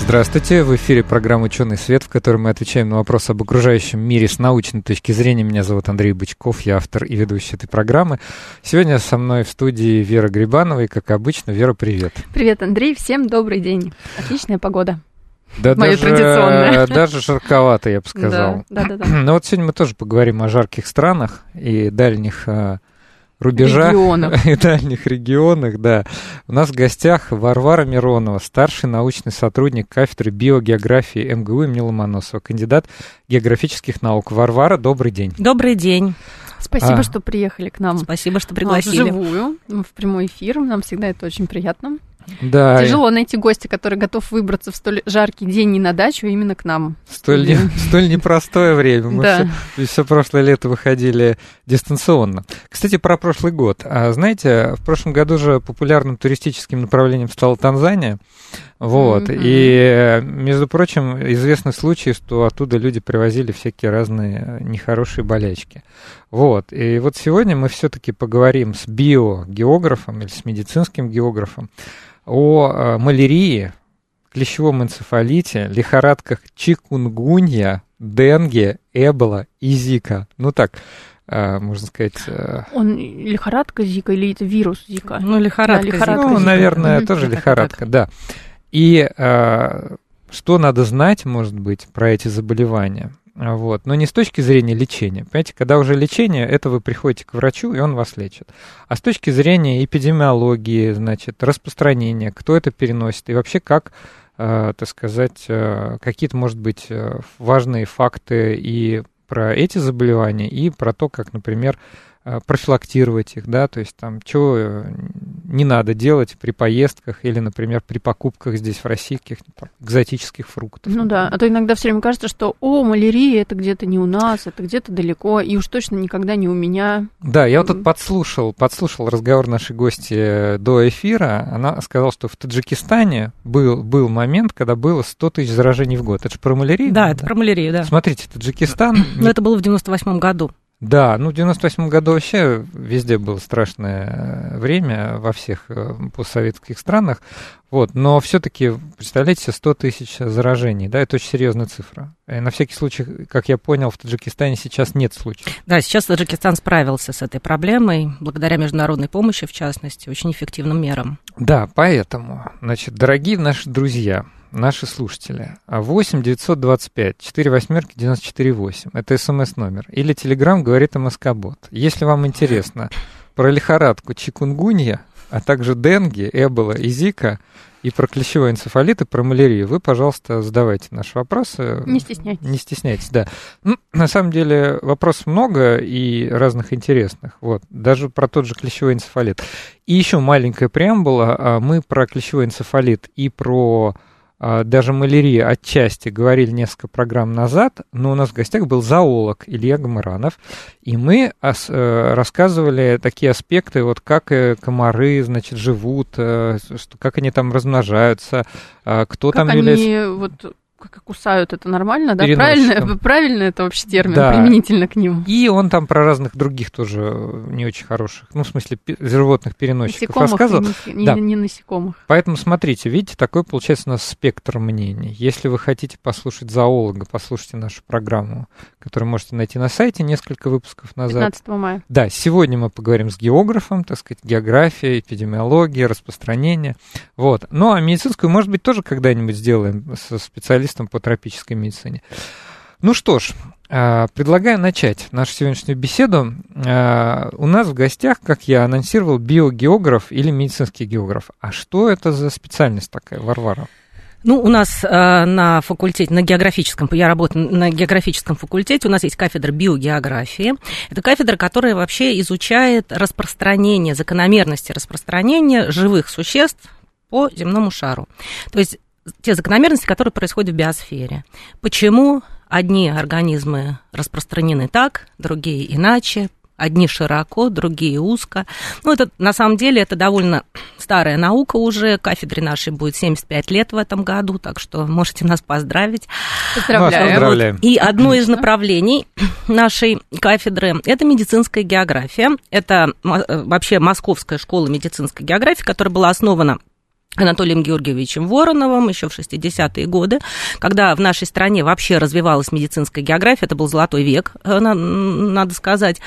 Здравствуйте, в эфире программа «Ученый свет», в которой мы отвечаем на вопросы об окружающем мире с научной точки зрения. Меня зовут Андрей Бычков, я автор и ведущий этой программы. Сегодня со мной в студии Вера Грибанова, и, как обычно, Вера, привет. Привет, Андрей, всем добрый день. Отличная погода. Да, моё традиционное. Даже жарковато, я бы сказал. Да. Но вот сегодня мы тоже поговорим о жарких странах и дальних рубежах. Регионов. И дальних регионах, да. У нас в гостях Варвара Миронова, старший научный сотрудник кафедры биогеографии МГУ имени Ломоносова, кандидат географических наук. Варвара, добрый день. Добрый день. Спасибо, что приехали к нам. Спасибо, что пригласили. Вживую, в прямой эфир. Нам всегда это очень приятно. Да. Тяжело найти гостя, который готов выбраться в столь жаркий день и на дачу именно к нам. Столь непростое время. Мы все прошлое лето выходили дистанционно. Кстати, про прошлый год. Знаете, в прошлом году же популярным туристическим направлением стала Танзания. Вот. И, между прочим, известны случаи, что оттуда люди привозили всякие разные нехорошие болячки. Вот. И вот сегодня мы все-таки поговорим с биогеографом или с медицинским географом о малярии, клещевом энцефалите, лихорадках чикунгунья, денге, эбола и зика. Ну так, можно сказать... Он лихорадка зика или это вирус зика? Ну, лихорадка, да, лихорадка зика. Ну, наверное, тоже лихорадка, да. И что надо знать, может быть, про эти заболевания? Вот. Но не с точки зрения лечения. Понимаете, когда уже лечение, это вы приходите к врачу, и он вас лечит. А с точки зрения эпидемиологии, значит, распространения, кто это переносит, и вообще как, так сказать, какие-то, может быть, важные факты и про эти заболевания, и про то, как, например, профилактировать их, да, то есть там, чего не надо делать при поездках или, например, при покупках здесь в России каких-то экзотических фруктов. Ну да, а то иногда все время кажется, что, малярия, это где-то не у нас, это где-то далеко, и уж точно никогда не у меня. Да, я вот тут подслушал разговор нашей гости до эфира, она сказала, что в Таджикистане был момент, когда было 100 тысяч заражений в год. Это же про малярию? Да, это про малярию, да. Смотрите, Таджикистан... Но это было в 98-м году. Да, в 98 году вообще везде было страшное время во всех постсоветских странах, вот, но все-таки, представляете, 100 тысяч заражений, да, это очень серьезная цифра. И на всякий случай, как я понял, в Таджикистане сейчас нет случаев. Да, сейчас Таджикистан справился с этой проблемой, благодаря международной помощи, в частности, очень эффективным мерам. Да, поэтому, значит, дорогие наши друзья... Наши слушатели. 8-925-48-94-8. Это смс-номер. Или телеграм говорит МСК-бот. Если вам интересно про лихорадку чикунгунья, а также денге, эбола и зика, и про клещевой энцефалит, и про малярию, вы, пожалуйста, задавайте наши вопросы. Не стесняйтесь. Не стесняйтесь, да. Ну, на самом деле вопросов много и разных интересных. Вот. Даже про тот же клещевой энцефалит. И еще маленькая преамбула. Мы про клещевой энцефалит и про... Даже малярия отчасти говорили несколько программ назад, но у нас в гостях был зоолог Илья Гомаранов, и мы рассказывали такие аспекты, вот как комары, значит, живут, как они там размножаются, кто как там является... Они, вот, как кусают, это нормально, да? Правильно это вообще термин, да. Применительно к ним. И он там про разных других тоже не очень хороших, ну, в смысле, животных-переносчиков рассказывал. Не насекомых. Поэтому смотрите, видите, такой получается у нас спектр мнений. Если вы хотите послушать зоолога, послушайте нашу программу, которую можете найти на сайте несколько выпусков назад. 15 мая. Да, сегодня мы поговорим с географом, так сказать, география, эпидемиология, распространение. Вот. Ну, а медицинскую, может быть, тоже когда-нибудь сделаем со специалистом по тропической медицине. Ну что ж, предлагаю начать нашу сегодняшнюю беседу. У нас в гостях, как я анонсировал, биогеограф или медицинский географ. А что это за специальность такая, Варвара? Ну, у нас на факультете, я работаю на географическом факультете, у нас есть кафедра биогеографии. Это кафедра, которая вообще изучает распространение, закономерности распространения живых существ по земному шару. То есть те закономерности, которые происходят в биосфере. Почему одни организмы распространены так, другие иначе, Одни широко, другие узко. Ну, это, на самом деле, это довольно старая наука уже. Кафедре нашей будет 75 лет в этом году, так что можете нас поздравить. Поздравляем. Вот. И одно из направлений нашей кафедры – это медицинская география. Это вообще Московская школа медицинской географии, которая была основана Анатолием Георгиевичем Вороновым еще в 60-е годы, когда в нашей стране вообще развивалась медицинская география, это был золотой век, надо сказать,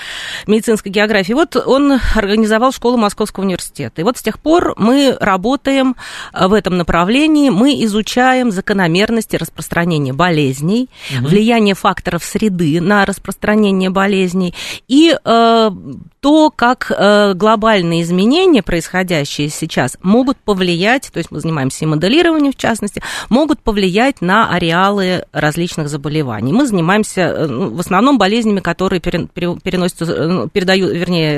медицинской географии. Вот он организовал школу Московского университета. И вот с тех пор мы работаем в этом направлении, мы изучаем закономерности распространения болезней, влияние факторов среды на распространение болезней и то, как глобальные изменения, происходящие сейчас, могут повлиять, то есть мы занимаемся и моделированием, в частности, могут повлиять на ареалы различных заболеваний. Мы занимаемся в основном болезнями, которые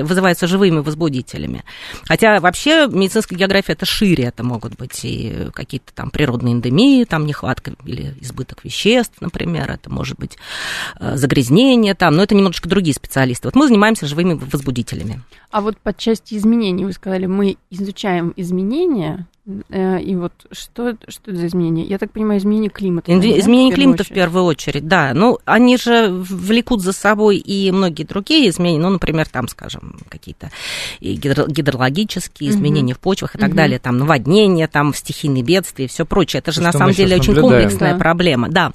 вызываются живыми возбудителями. Хотя вообще медицинская география – это шире, это могут быть и какие-то там природные эндемии, там нехватка или избыток веществ, например, это может быть загрязнение, там, но это немножечко другие специалисты. Вот мы занимаемся живыми возбудителями. А вот по части изменений, вы сказали, мы изучаем изменения. И вот что это за изменения? Я так понимаю, изменение климата. Изменение климата в первую очередь, да. Ну, они же влекут за собой и многие другие изменения, ну, например, там, скажем, какие-то гидрологические изменения в почвах и так далее, там, наводнения, там, стихийные бедствия и все прочее. Это же, на самом деле, очень комплексная проблема, да.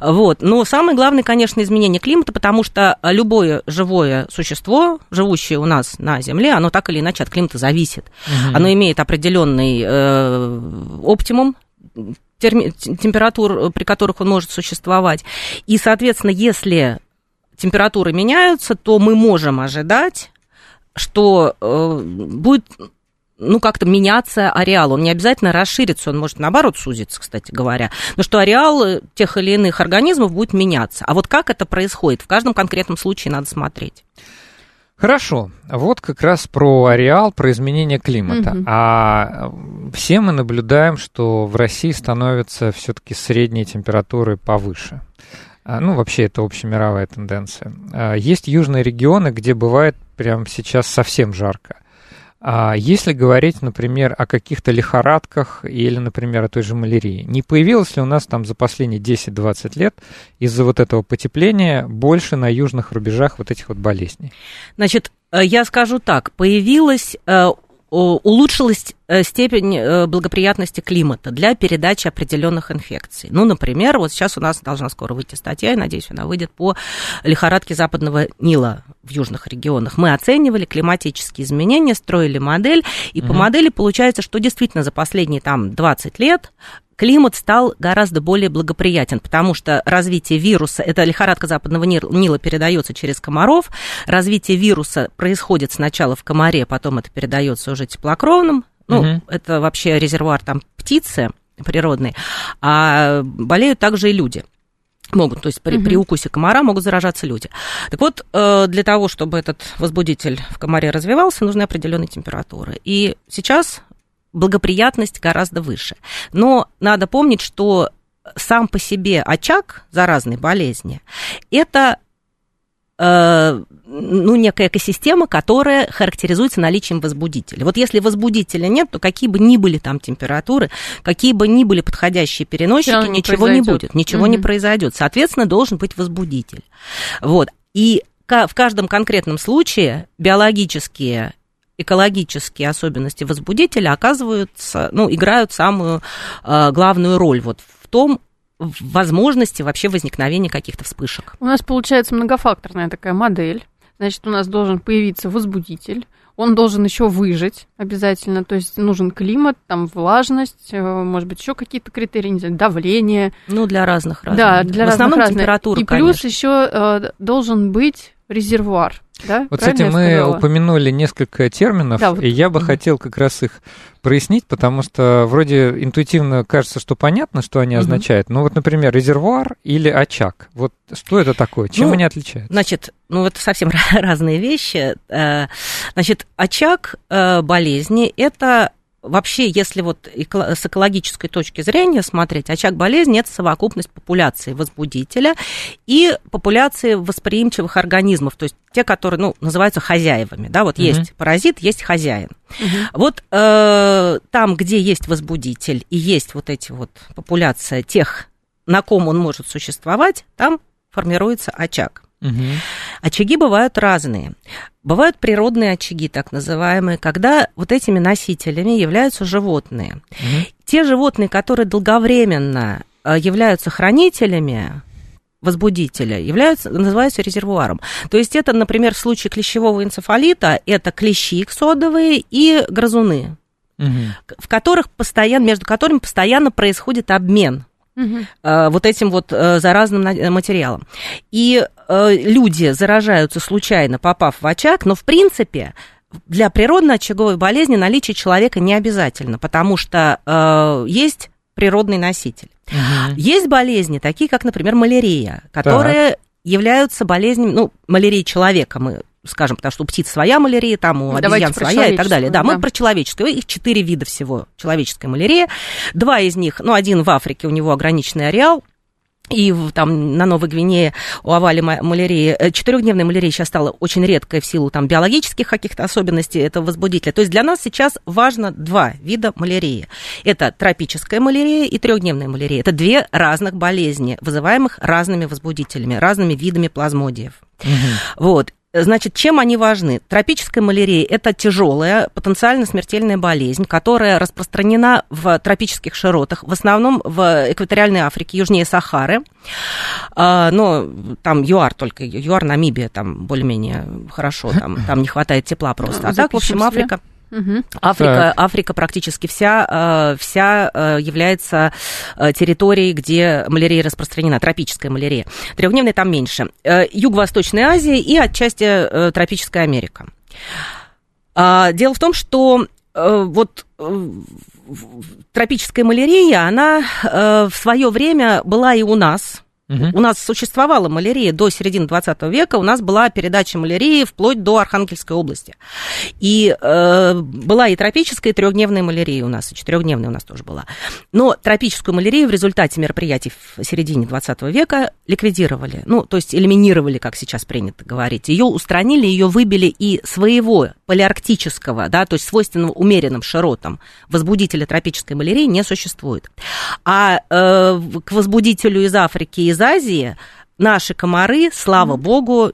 Вот. Но самое главное, конечно, изменение климата, потому что любое живое существо, живущее у нас на Земле, оно так или иначе от климата зависит. Оно имеет определенный оптимум температур, при которых он может существовать. И, соответственно, если температуры меняются, то мы можем ожидать, что будет как-то меняться ареал. Он не обязательно расширится, он может, наоборот, сузиться, кстати говоря. Но что ареал тех или иных организмов будет меняться. А вот как это происходит, в каждом конкретном случае надо смотреть. Хорошо, вот как раз про ареал, про изменение климата. А все мы наблюдаем, что в России становятся все-таки средние температуры повыше. Ну, вообще, это общемировая тенденция. Есть южные регионы, где бывает прямо сейчас совсем жарко. Если говорить, например, о каких-то лихорадках или, например, о той же малярии, не появилось ли у нас там за последние 10-20 лет из-за вот этого потепления больше на южных рубежах вот этих вот болезней? Значит, я скажу так, улучшилась степень благоприятности климата для передачи определенных инфекций. Ну, например, вот сейчас у нас должна скоро выйти статья, я надеюсь, она выйдет, по лихорадке Западного Нила в южных регионах. Мы оценивали климатические изменения, строили модель, и по модели получается, что действительно за последние там 20 лет климат стал гораздо более благоприятен, потому что развитие вируса, эта лихорадка Западного Нила передается через комаров, развитие вируса происходит сначала в комаре, потом это передается уже теплокровным, это вообще резервуар там птицы природный, а болеют также и люди. Могут, то есть при укусе комара могут заражаться люди. Так вот, для того, чтобы этот возбудитель в комаре развивался, нужны определенные температуры. И сейчас благоприятность гораздо выше. Но надо помнить, что сам по себе очаг заразной болезни – это некая экосистема, которая характеризуется наличием возбудителя. Вот если возбудителя нет, то какие бы ни были там температуры, какие бы ни были подходящие переносчики, ничего не будет, ничего не произойдет. Соответственно, должен быть возбудитель. Вот. И в каждом конкретном случае биологические, экологические особенности возбудителя оказываются, играют самую главную роль вот в том, в возможности вообще возникновения каких-то вспышек. У нас получается многофакторная такая модель. Значит, у нас должен появиться возбудитель, он должен еще выжить обязательно, то есть нужен климат, там влажность, может быть, еще какие-то критерии, не знаю, давление. Для разных. Да, для в основном разных температура, и конечно. Плюс еще должен быть резервуар. Да? Вот, кстати, мы упомянули несколько терминов, да, вот. И я бы хотел как раз их прояснить, потому что вроде интуитивно кажется, что понятно, что они означают. Но вот, например, резервуар или очаг. Вот что это такое? Чем они отличаются? Значит, это совсем разные вещи. Значит, очаг болезни – это вообще, если вот с экологической точки зрения смотреть, очаг болезни – это совокупность популяции возбудителя и популяции восприимчивых организмов, то есть те, которые, ну, называются хозяевами, да, вот есть паразит, есть хозяин. Вот там, где есть возбудитель и есть вот эти вот популяция тех, на ком он может существовать, там формируется очаг. Очаги бывают разные. Бывают природные очаги, так называемые, когда вот этими носителями являются животные. Те животные, которые долговременно являются хранителями возбудителя, называются резервуаром. То есть это, например, в случае клещевого энцефалита, это клещи иксодовые и грызуны, в которых постоянно, между которыми постоянно происходит обмен вот этим вот заразным материалом. И люди заражаются случайно, попав в очаг, но, в принципе, для природно-очаговой болезни наличие человека не обязательно, потому что есть природный носитель. Есть болезни, такие как, например, малярия, которые являются болезнями, ну, малярии человека мы скажем, потому что у птиц своя малярия, там у обезьян своя и так далее. Да, мы про человеческую. Их 4 вида всего человеческой малярии. 2 из них, ну, один в Африке, у него ограниченный ареал, и там на Новой Гвинее у овали малярии, 4-дневная малярия сейчас стала очень редкой в силу там биологических каких-то особенностей этого возбудителя. То есть для нас сейчас важно 2 вида малярии. Это тропическая малярия и 3-дневная малярия. Это 2 разных болезни, вызываемых разными возбудителями, разными видами плазмодиев. Вот. Значит, чем они важны? Тропическая малярия – это тяжелая, потенциально смертельная болезнь, которая распространена в тропических широтах, в основном в экваториальной Африке, южнее Сахары. Но там ЮАР только, ЮАР, Намибия, там более-менее хорошо, там не хватает тепла просто. А так, в общем, Африка... Африка практически вся является территорией, где малярия распространена, тропическая малярия. Трехдневная там меньше. Юго-Восточная Азия и отчасти тропическая Америка. Дело в том, что вот тропическая малярия, она в свое время была и у нас. У нас существовала малярия до середины 20 века, у нас была передача малярии вплоть до Архангельской области. И была и тропическая, и 3-дневная малярия у нас, и 4-дневная у нас тоже была. Но тропическую малярию в результате мероприятий в середине 20 века ликвидировали, ну, то есть элиминировали, как сейчас принято говорить. Ее устранили, ее выбили и своего палеарктического, да, то есть свойственного умеренным широтам возбудителя тропической малярии не существует. А к возбудителю из Африки и из Азии наши комары, слава богу,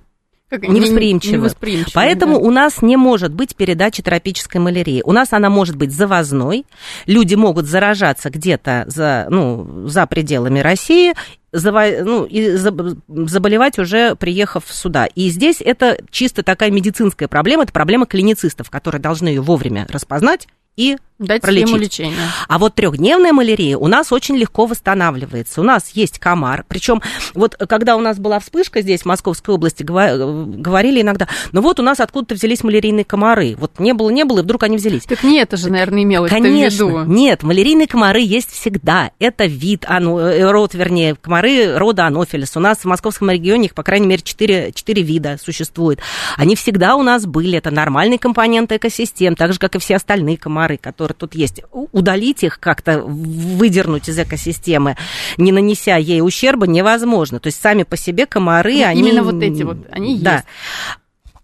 невосприимчивы. Поэтому у нас не может быть передачи тропической малярии. У нас она может быть завозной. Люди могут заражаться где-то за пределами России, и заболевать уже, приехав сюда. И здесь это чисто такая медицинская проблема, это проблема клиницистов, которые должны ее вовремя распознать и дать схему лечения. А вот 3-дневная малярия у нас очень легко восстанавливается. У нас есть комар. Причем вот когда у нас была вспышка здесь, в Московской области, говорили иногда, вот у нас откуда-то взялись малярийные комары. Вот не было, и вдруг они взялись. Так не это же, наверное, имелось в виду. Конечно, нет, малярийные комары есть всегда. Это вид, комары рода анофилис. У нас в московском регионе их, по крайней мере, 4 вида существует. Они всегда у нас были. Это нормальный компонент экосистем, так же, как и все остальные комары, которые тут есть. Удалить их как-то, выдернуть из экосистемы, не нанеся ей ущерба, невозможно. То есть сами по себе комары, ну, они... Именно вот эти вот, они есть.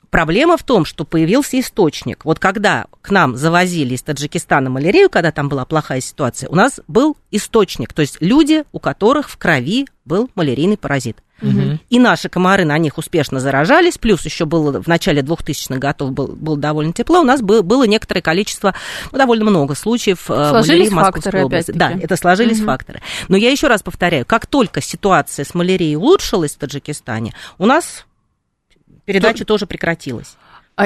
Проблема в том, что появился источник. Вот когда к нам завозили из Таджикистана малярию, когда там была плохая ситуация, у нас был источник, то есть люди, у которых в крови был малярийный паразит. И наши комары на них успешно заражались, плюс еще было в начале 2000-х годов было довольно тепло, у нас было некоторое количество, довольно много случаев малярии в Московской области. Да, это сложились факторы. Но я еще раз повторяю, как только ситуация с малярией улучшилась в Таджикистане, у нас передача тоже прекратилась.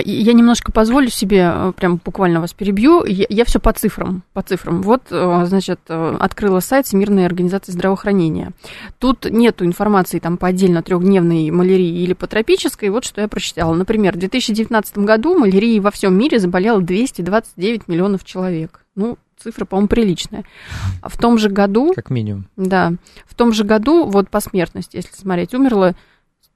Я немножко позволю себе, прям буквально вас перебью. Я все по цифрам. Вот, значит, открыла сайт Всемирной организации здравоохранения. Тут нету информации там по отдельно 3-дневной малярии или по тропической. Вот что я прочитала. Например, в 2019 году малярией во всем мире заболело 229 миллионов человек. Ну, цифра, по-моему, приличная. В том же году... Как минимум. Да. В том же году, вот по смертности, если смотреть, умерло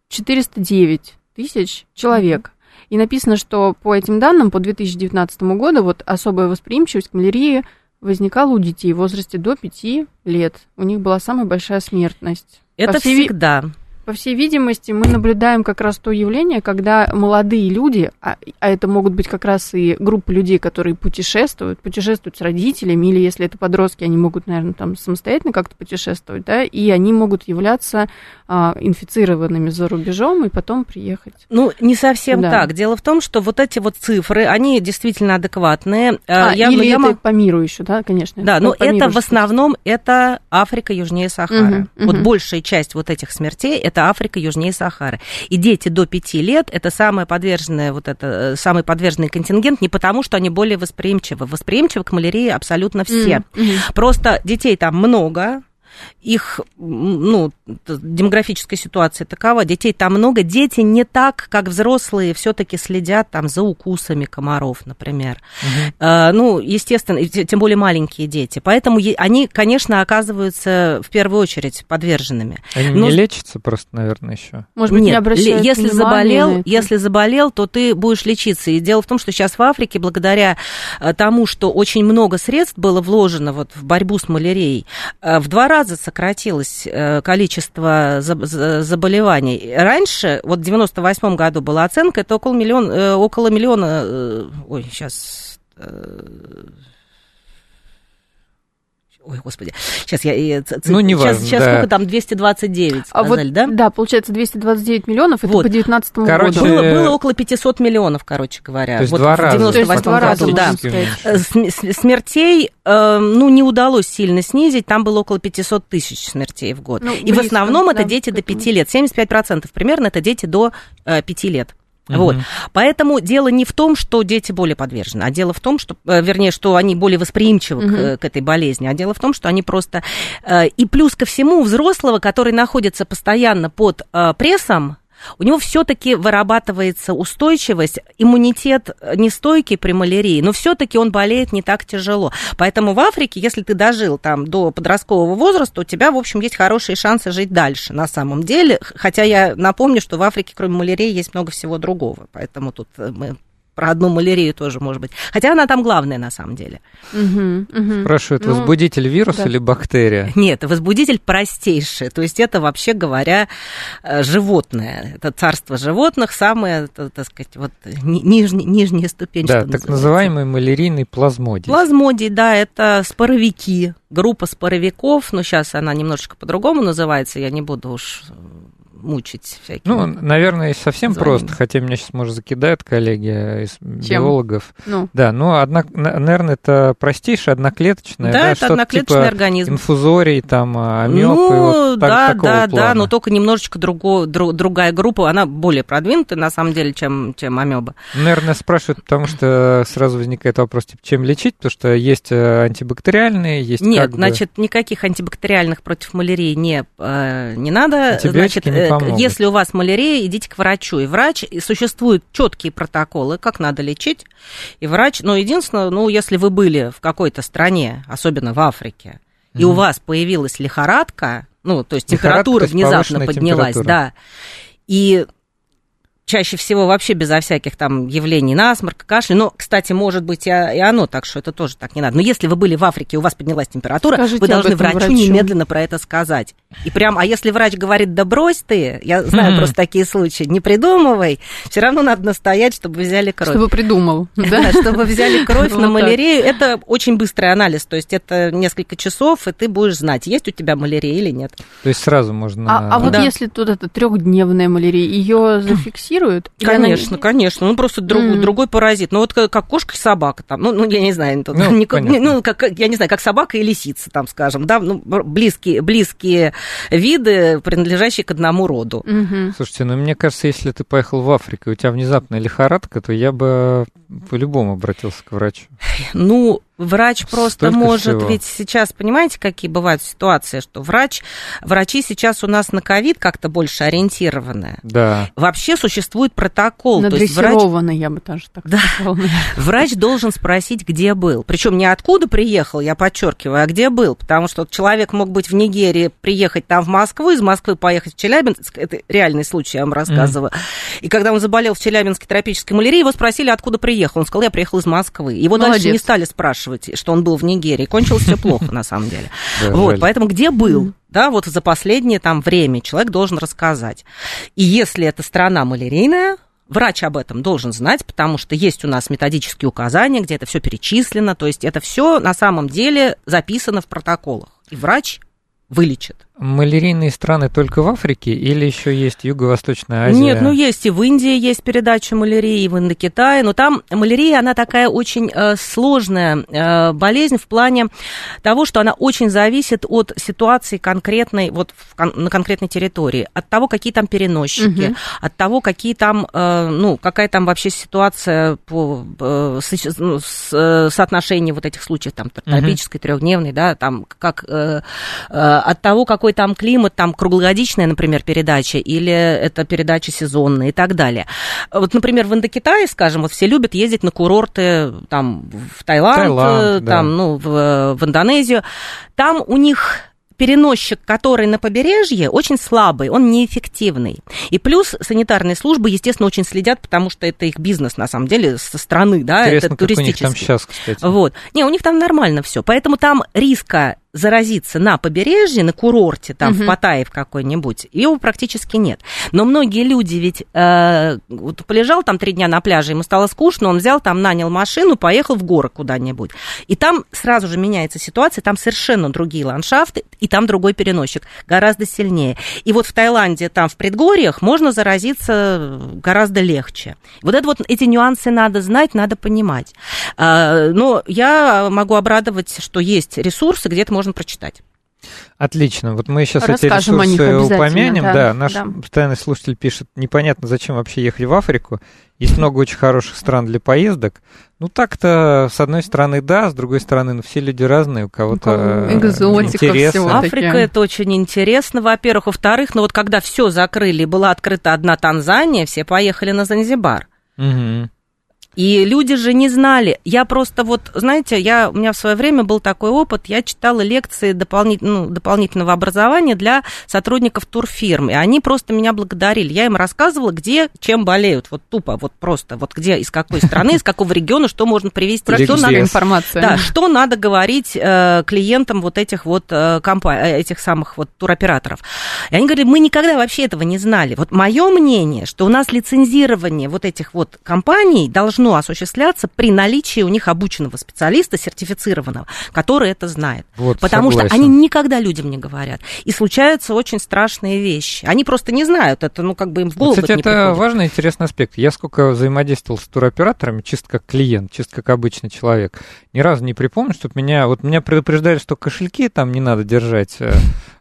409 тысяч человек. И написано, что по этим данным, по 2019 году вот особая восприимчивость к малярии возникала у детей в возрасте до 5 лет. У них была самая большая смертность. Это всегда. По всей видимости, мы наблюдаем как раз то явление, когда молодые люди, а это могут быть как раз и группы людей, которые путешествуют с родителями, или если это подростки, они могут, наверное, там самостоятельно как-то путешествовать, да, и они могут являться инфицированными за рубежом и потом приехать. Ну, не совсем так. Дело в том, что вот эти вот цифры, они действительно адекватные. Это по миру еще, да, конечно. Да, но это в основном это Африка южнее Сахары. Угу, вот большая часть вот этих смертей – это Африка южнее Сахары. И дети до 5 лет – это самый подверженный контингент, не потому, что они более восприимчивы. Восприимчивы к малярии абсолютно все. Mm-hmm. Просто детей там много, их, демографическая ситуация такова, детей там много. Дети не так, как взрослые, все-таки следят там за укусами комаров, например. Mm-hmm. Естественно, тем более маленькие дети. Поэтому они, конечно, оказываются в первую очередь подверженными. Они не лечатся просто, наверное, еще. Может быть, не обращают внимания. Если заболел, то ты будешь лечиться. И дело в том, что сейчас в Африке, благодаря тому, что очень много средств было вложено вот в борьбу с малярией, в 2 раза сократилось количество заболеваний. Раньше, вот в 98 году была оценка, это около миллиона... Сколько там, 229 сказали, да? Да, получается, 229 миллионов, это по 19 году. Было около 500 миллионов, короче говоря. То есть 2 раза. То есть 2 раза, да. Смертей, не удалось сильно снизить, там было около 500 тысяч смертей в год. И в основном это дети до 5 лет, 75% примерно это дети до 5 лет. Вот. Mm-hmm. Поэтому дело не в том, что дети более подвержены, а дело в том, что они более восприимчивы к этой болезни, а дело в том, что они просто... И плюс ко всему у взрослого, который находится постоянно под прессом, у него все-таки вырабатывается устойчивость, иммунитет нестойкий при малярии, но все-таки он болеет не так тяжело. Поэтому в Африке, если ты дожил там до подросткового возраста, у тебя, в общем, есть хорошие шансы жить дальше на самом деле. Хотя я напомню, что в Африке, кроме малярии, есть много всего другого. Поэтому тут мы про одну малярию тоже, может быть. Хотя она там главная на самом деле. Спрашивают, возбудитель вирус или бактерия? Нет, возбудитель простейший. То есть это, вообще говоря, животное. Это царство животных, самая, так сказать, вот нижняя ступень. Да, так называемый малярийный плазмодий. Плазмодий, да, это споровики. Группа споровиков, сейчас она немножечко по-другому называется, я не буду уж... мучить всякие. Наверное, совсем просто, хотя меня сейчас, может, закидают коллеги из биологов. Да, наверное, это простейшее одноклеточное. Да, это одноклеточный типа организм. Инфузорий, там, амеб, такого плана. Но только немножечко другая группа, она более продвинутая, на самом деле, чем амеба. Наверное, спрашивают, потому что сразу возникает вопрос, типа, чем лечить, потому что есть антибактериальные, есть... Нет, никаких антибактериальных против малярии не надо. Значит, если у вас малярия, идите к врачу. И врач, существуют четкие протоколы, как надо лечить. И врач, единственное, если вы были в какой-то стране, особенно в Африке, и у вас появилась лихорадка, то есть температура внезапно поднялась, да, и... Чаще всего вообще безо всяких там явлений насморка, кашля. Но, кстати, может быть, и оно, так что это тоже так не надо. Но если вы были в Африке, у вас поднялась температура, скажите, вы должны врачу немедленно про это сказать. И прям, а если врач говорит, да брось ты, я знаю просто такие случаи, не придумывай, все равно надо настоять, чтобы взяли кровь. Чтобы придумал. Да, чтобы взяли кровь на малярию. Это очень быстрый анализ, то есть это несколько часов, и ты будешь знать, есть у тебя малярия или нет. То есть сразу можно... А вот если тут это 3-дневная малярия, ее зафиксируют? Конечно. Просто другой паразит. Как кошка и собака там. Я не знаю, я не знаю, как собака и лисица, там, скажем, да, близкие виды, принадлежащие к одному роду. Угу. Слушайте, мне кажется, если ты поехал в Африку, и у тебя внезапная лихорадка, то я бы по-любому обратился к врачу. Врач просто столько может, всего. Ведь сейчас, понимаете, какие бывают ситуации, что врачи сейчас у нас на ковид как-то больше ориентированы. Да. Вообще существует протокол. Надрессированный, я бы даже так сказала. Врач должен спросить, где был. Причем не откуда приехал, я подчеркиваю, а где был. Потому что человек мог быть в Нигерии, приехать там в Москву, из Москвы поехать в Челябинск. Это реальный случай, я вам рассказываю. И когда он заболел в Челябинске тропической малярией, его спросили, откуда приехал. Он сказал, я приехал из Москвы. Его дальше не стали спрашивать, что он был в Нигерии. Кончилось все плохо, на самом деле. Вот, поэтому где был, да, вот за последнее там время человек должен рассказать. И если это страна малярийная, врач об этом должен знать, потому что есть у нас методические указания, где это все перечислено, то есть это все на самом деле записано в протоколах. И врач вылечит. Малярийные страны только в Африке или еще есть Юго-Восточная Азия? Нет, ну есть и в Индии есть передача малярии, и в Индокитае, но там малярия, она такая очень сложная болезнь в плане того, что она очень зависит от ситуации конкретной, вот на конкретной территории, от того, какие там переносчики, от того, какие там, ну, какая там вообще ситуация по соотношению вот этих случаев, там, тропической, трехдневной, да, там, как, от того, какой там климат, там круглогодичная, например, передача, или это передача сезонная и так далее. Вот, например, в Индокитае, скажем, вот все любят ездить на курорты там, в Таиланд да. там, ну, в Индонезию. Там у них переносчик, который на побережье, очень слабый, он неэффективный. И плюс санитарные службы, естественно, очень следят, потому что это их бизнес, на самом деле, со страны, да, интересно, это туристический. Как у них там сейчас, кстати. Вот. Не, у них там нормально все. Поэтому там риска заразиться на побережье, на курорте, там, в Паттайе в какой-нибудь, его практически нет. Но многие люди ведь вот полежал там 3 дня на пляже, ему стало скучно, он взял там, нанял машину, поехал в горы куда-нибудь. И там сразу же меняется ситуация, там совершенно другие ландшафты, и там другой переносчик, гораздо сильнее. И вот в Таиланде, там, в предгорьях можно заразиться гораздо легче. Вот это вот, эти нюансы надо знать, надо понимать. Но я могу обрадовать, что есть ресурсы, где-то можно прочитать. Отлично. Вот мы сейчас расскажем эти ресурсы упомянем. Да, наш постоянный слушатель пишет, непонятно, зачем вообще ехать в Африку. Есть много очень хороших стран для поездок. Ну, так-то, с одной стороны, да, с другой стороны, ну, все люди разные, у кого-то интересно. Африка – это очень интересно, во-первых. Во-вторых, ну, вот когда все закрыли, была открыта одна Танзания, все поехали на Занзибар. Угу. И люди же не знали. Я просто вот, знаете, у меня в свое время был такой опыт, я читала лекции дополнительного образования для сотрудников турфирм, и они просто меня благодарили. Я им рассказывала, где, чем болеют, вот тупо, вот просто, вот где, из какой страны, из какого региона, что можно привезти. Что надо информация. Да, что надо говорить клиентам вот этих вот этих самых вот туроператоров. И они говорили, мы никогда вообще этого не знали. Вот мое мнение, что у нас лицензирование вот этих вот компаний должно осуществляться при наличии у них обученного специалиста, сертифицированного, который это знает. Вот, потому согласен. Что они никогда людям не говорят. И случаются очень страшные вещи. Они просто не знают. Это, ну, как бы им в голову не приходит. Кстати, это важный, интересный аспект. Я сколько взаимодействовал с туроператорами, чисто как клиент, чисто как обычный человек, ни разу не припомню, чтобы меня предупреждали, что кошельки там не надо держать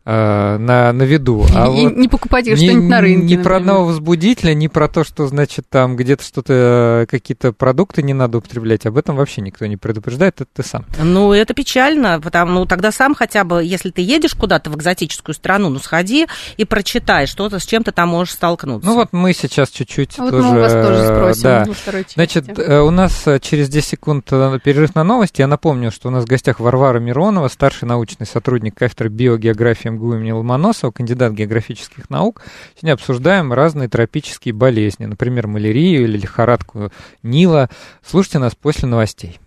на виду. А вот не покупать что-нибудь на рынке. Ни про одного возбудителя, ни про то, что, значит, там где-то что-то, какие-то продукты не надо употреблять. Об этом вообще никто не предупреждает, это ты сам. Ну, это печально, потому что тогда сам хотя бы, если ты едешь куда-то в экзотическую страну, ну, сходи и прочитай, что-то с чем ты там можешь столкнуться. Ну, вот мы сейчас чуть-чуть тоже... Вот мы у вас тоже спросим во второй части. Значит, у нас через 10 секунд перерыв на новости. Я напомню, что у нас в гостях Варвара Миронова, старший научный сотрудник кафедры биогеографии МГУ имени Ломоносова, кандидат географических наук. Сегодня обсуждаем разные тропические болезни, например, малярию или лихорадку Нила. Слушайте нас после новостей.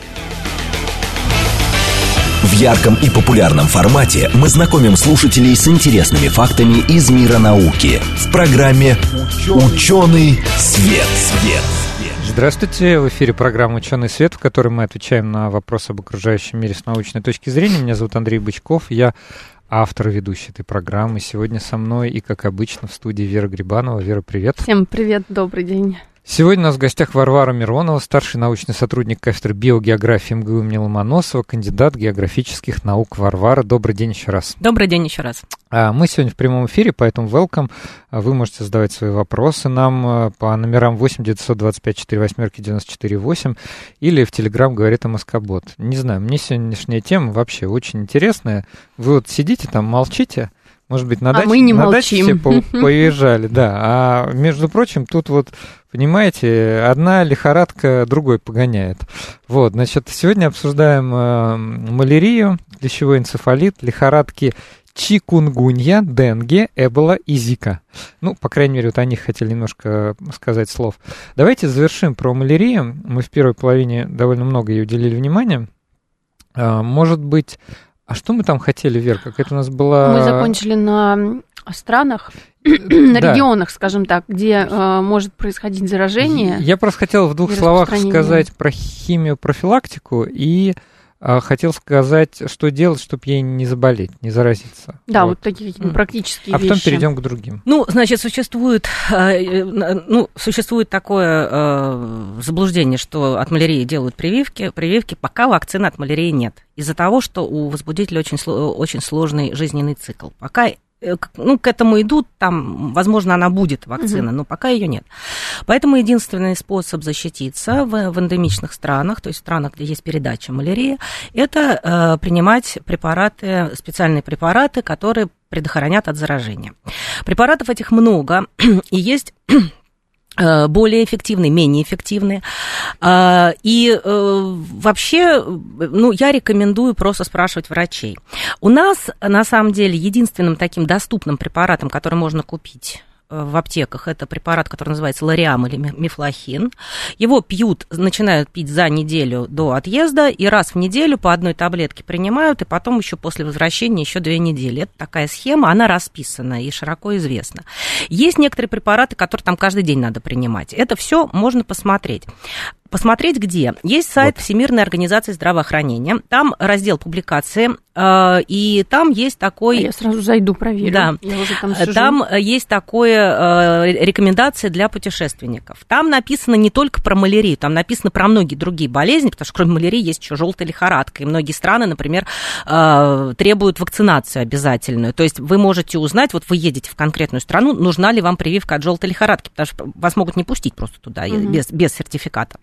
В ярком и популярном формате мы знакомим слушателей с интересными фактами из мира науки в программе «Учёный свет». Здравствуйте, в эфире программа «Учёный свет», в которой мы отвечаем на вопросы об окружающем мире с научной точки зрения. Меня зовут Андрей Бычков, я автор и ведущий этой программы. Сегодня со мной и, как обычно, в студии Вера Грибанова. Вера, привет. Всем привет, добрый день. Сегодня у нас в гостях Варвара Миронова, старший научный сотрудник кафедры биогеографии МГУ имени Ломоносова, кандидат географических наук. Варвара, добрый день еще раз. Добрый день еще раз. Мы сегодня в прямом эфире, поэтому welcome. Вы можете задавать свои вопросы нам по номерам 8-925-48-94-8 или в Telegram говорит МСК-бот. Не знаю, мне сегодняшняя тема вообще очень интересная. Вы вот сидите там, молчите. Может быть, на даче, мы не на даче все поезжали, да. А между прочим, тут вот, понимаете, одна лихорадка другой погоняет. Вот, значит, сегодня обсуждаем малярию, клещевой энцефалит, лихорадки чикунгунья, денге, эбола и зика. Ну, по крайней мере, вот о них хотели немножко сказать слов. Давайте завершим про малярию. Мы в первой половине довольно много ей уделили внимания. Может быть... А что мы там хотели, Вер? Какая-то у нас была... Мы закончили на странах, на регионах, скажем так, где может происходить заражение. Я просто хотел в двух словах сказать про химиопрофилактику и хотел сказать, что делать, чтобы ей не заболеть, не заразиться. Да, вот такие практические вещи. А потом перейдем к другим. Ну, значит, существует такое заблуждение, что от малярии делают прививки, пока вакцины от малярии нет. Из-за того, что у возбудителя очень сложный жизненный цикл. Пока... Ну, к этому идут, там, возможно, она будет, вакцина, но пока ее нет. Поэтому единственный способ защититься в эндемичных странах, то есть в странах, где есть передача малярии, это принимать препараты, специальные препараты, которые предохранят от заражения. Препаратов этих много, и есть... более эффективные, менее эффективные. И вообще, ну, я рекомендую просто спрашивать врачей. У нас, на самом деле, единственным таким доступным препаратом, который можно купить в аптеках, это препарат, который называется лориам или мифлохин. Его начинают пить за неделю до отъезда, и раз в неделю по одной таблетке принимают, и потом еще после возвращения еще 2 недели. Это такая схема, она расписана и широко известна. Есть некоторые препараты, которые там каждый день надо принимать. Это все можно посмотреть. Посмотреть где? Есть сайт Всемирной организации здравоохранения, там раздел публикации, и там есть такой... Я сразу зайду, проверю. Да, я уже там сижу. Там есть такое рекомендации для путешественников. Там написано не только про малярию, там написано про многие другие болезни, потому что кроме малярии есть еще желтая лихорадка, и многие страны, например, требуют вакцинацию обязательную. То есть вы можете узнать, вот вы едете в конкретную страну, нужна ли вам прививка от желтой лихорадки, потому что вас могут не пустить просто туда без сертификата.